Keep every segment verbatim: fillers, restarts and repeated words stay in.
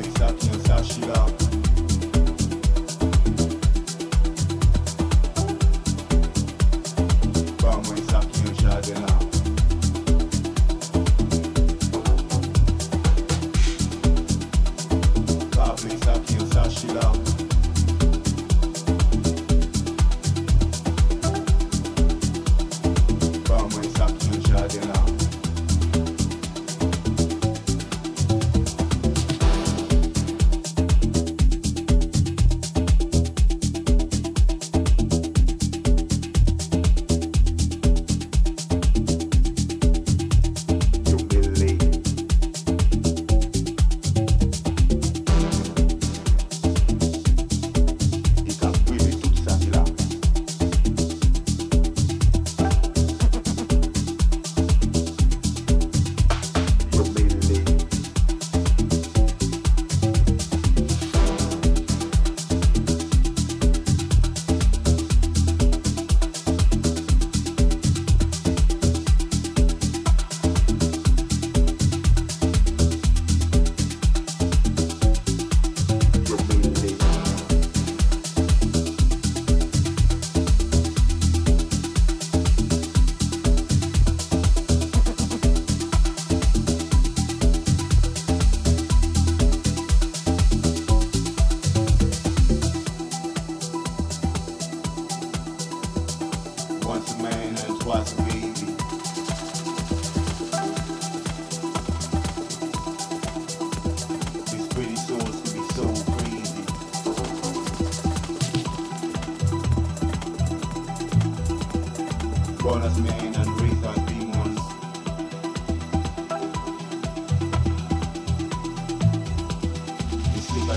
Sleep at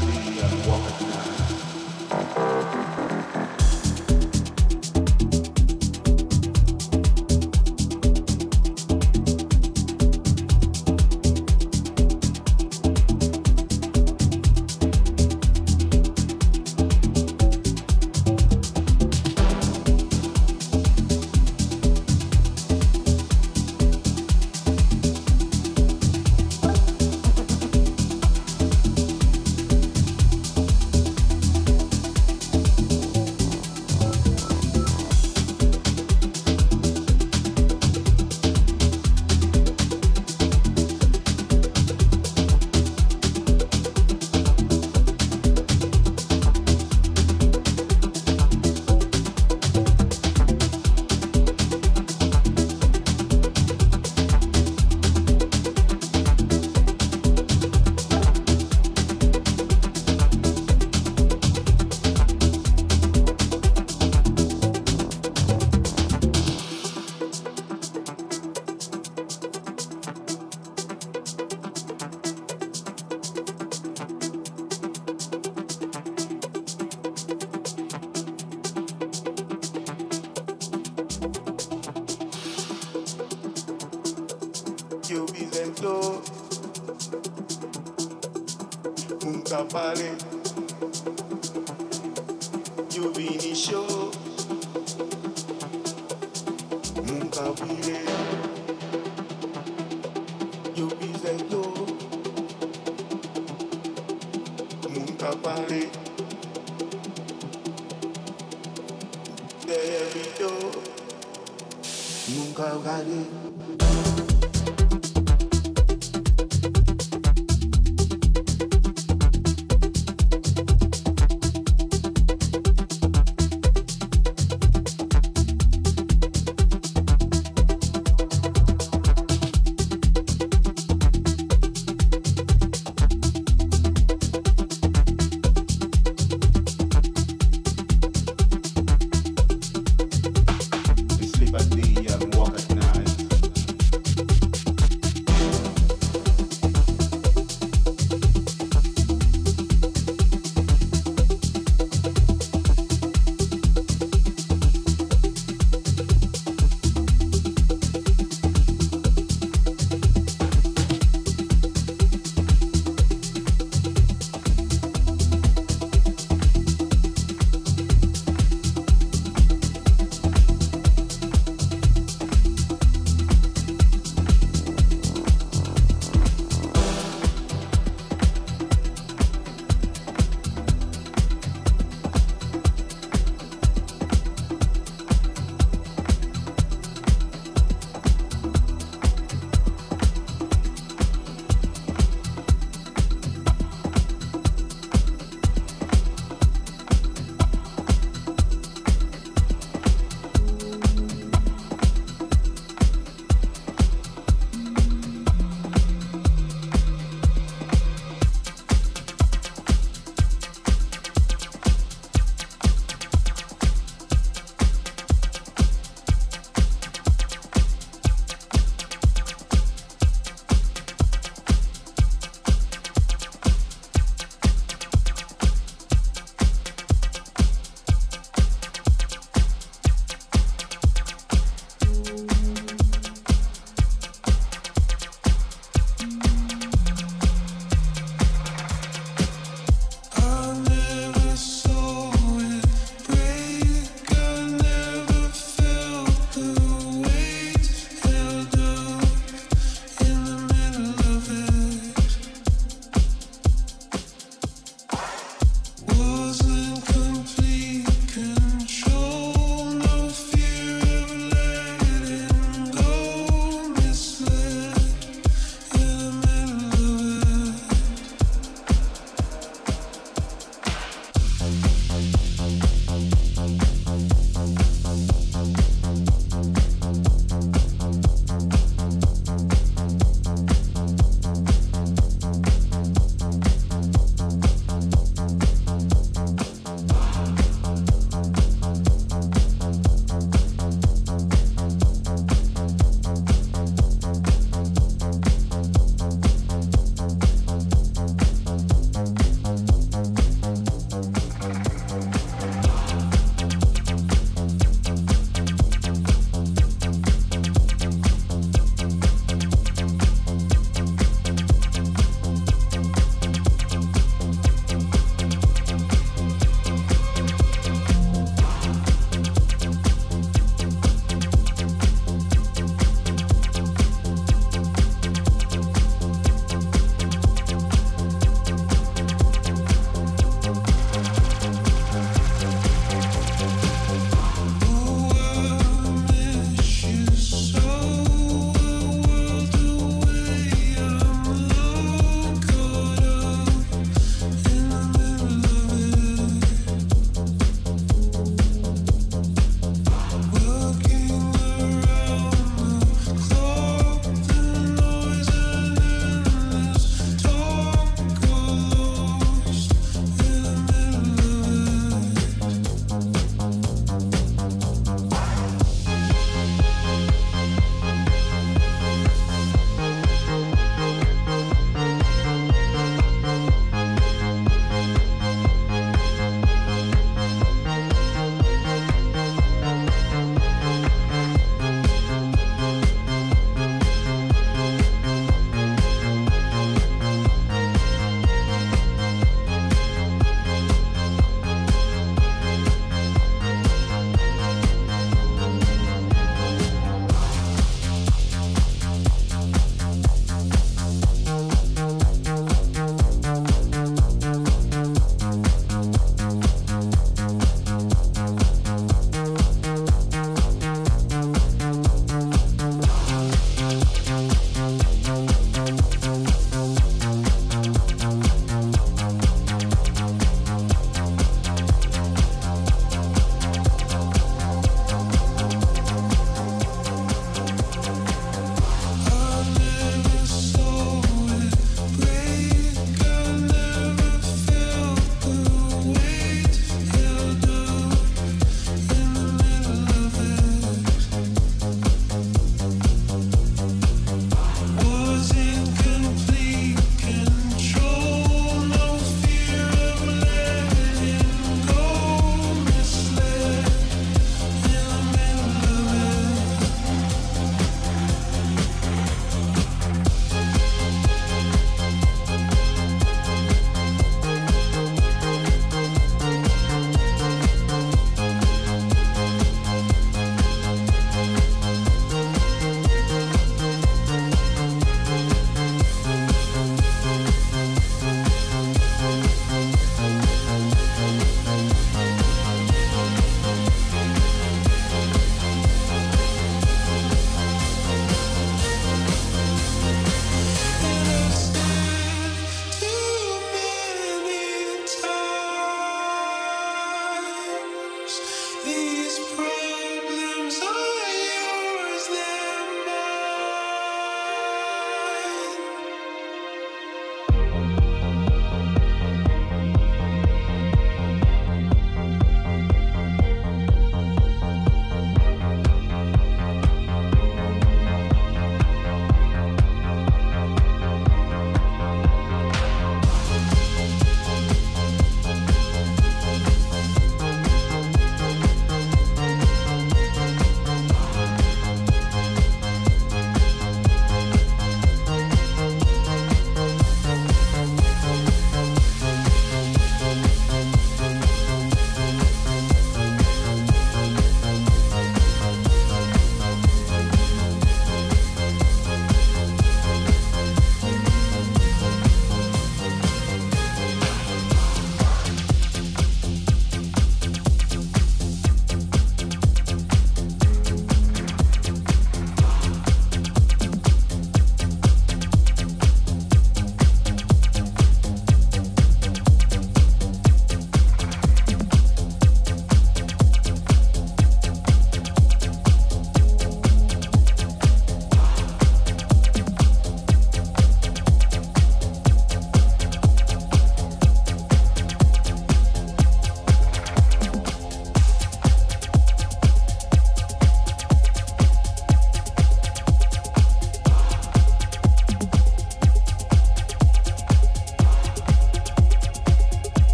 day and walk at night.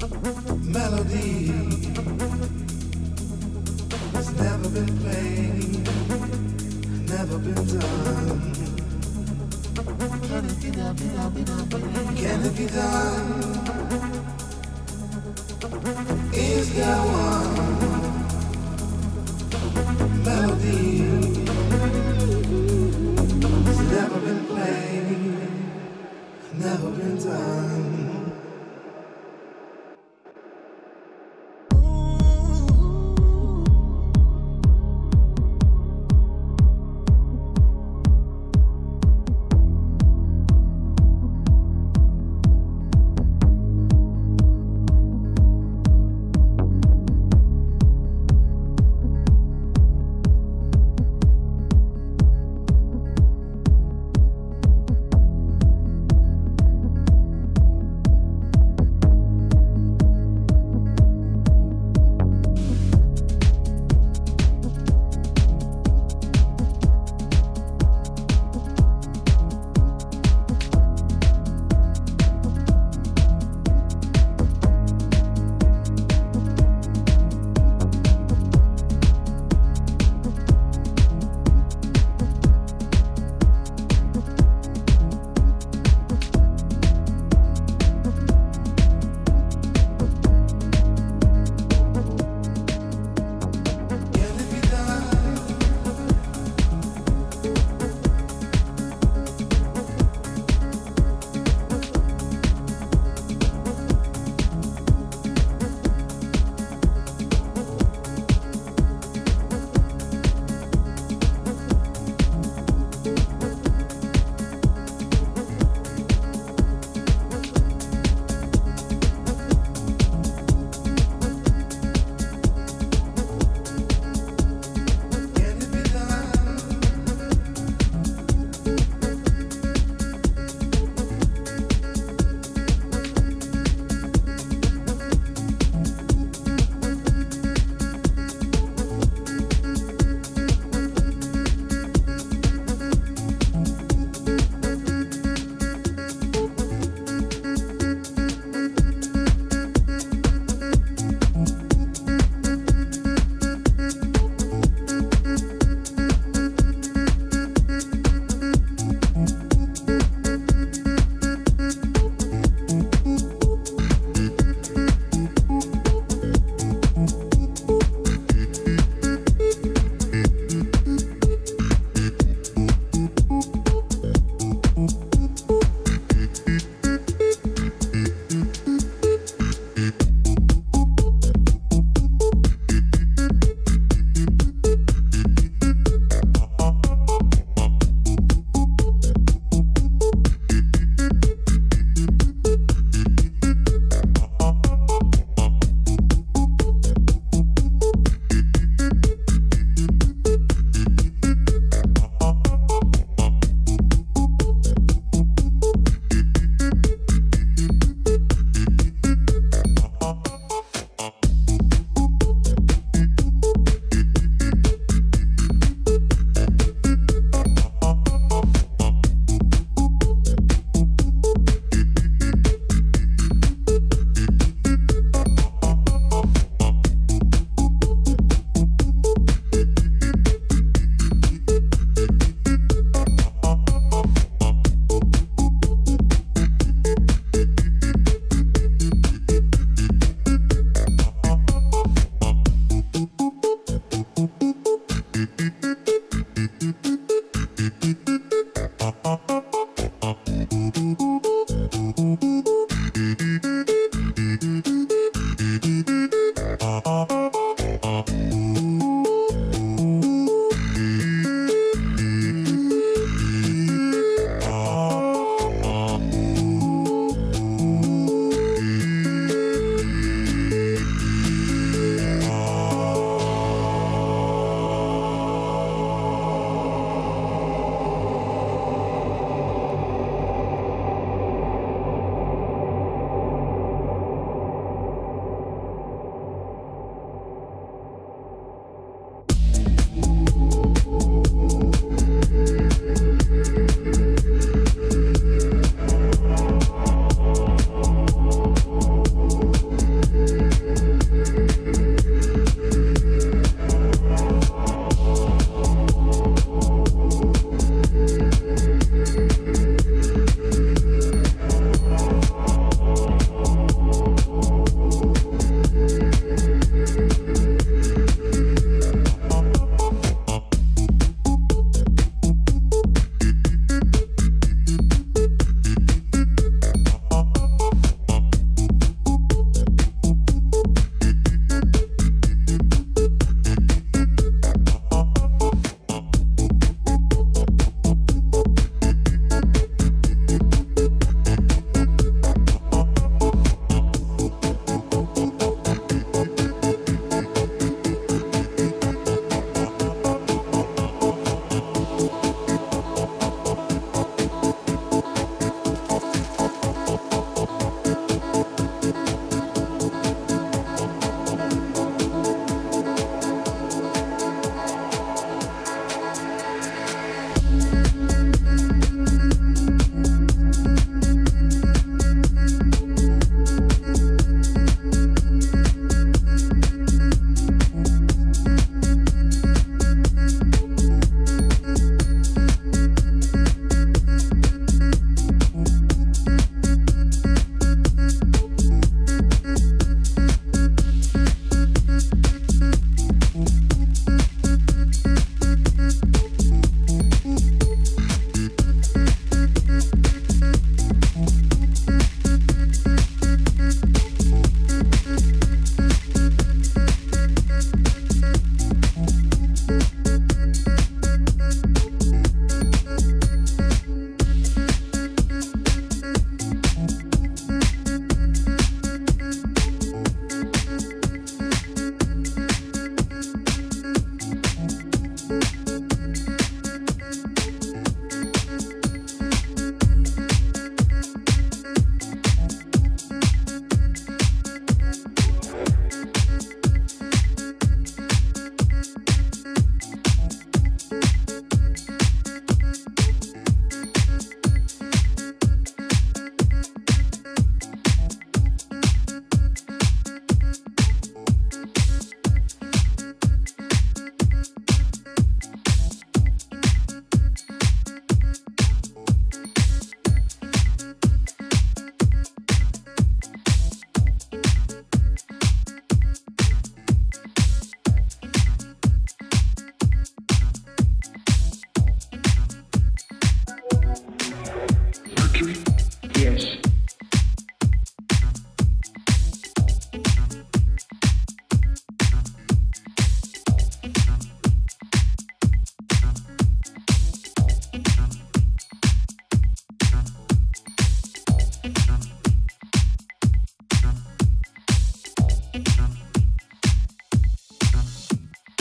melody has never been played, never been done. Can it be done? Can it be done? Is there one melody has never been played, never been done?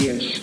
Yes.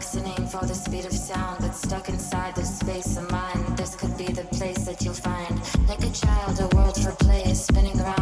Listening for the speed of sound that's stuck inside the space of mine. This could be the place that you'll find. Like a child, a world for play is spinning around.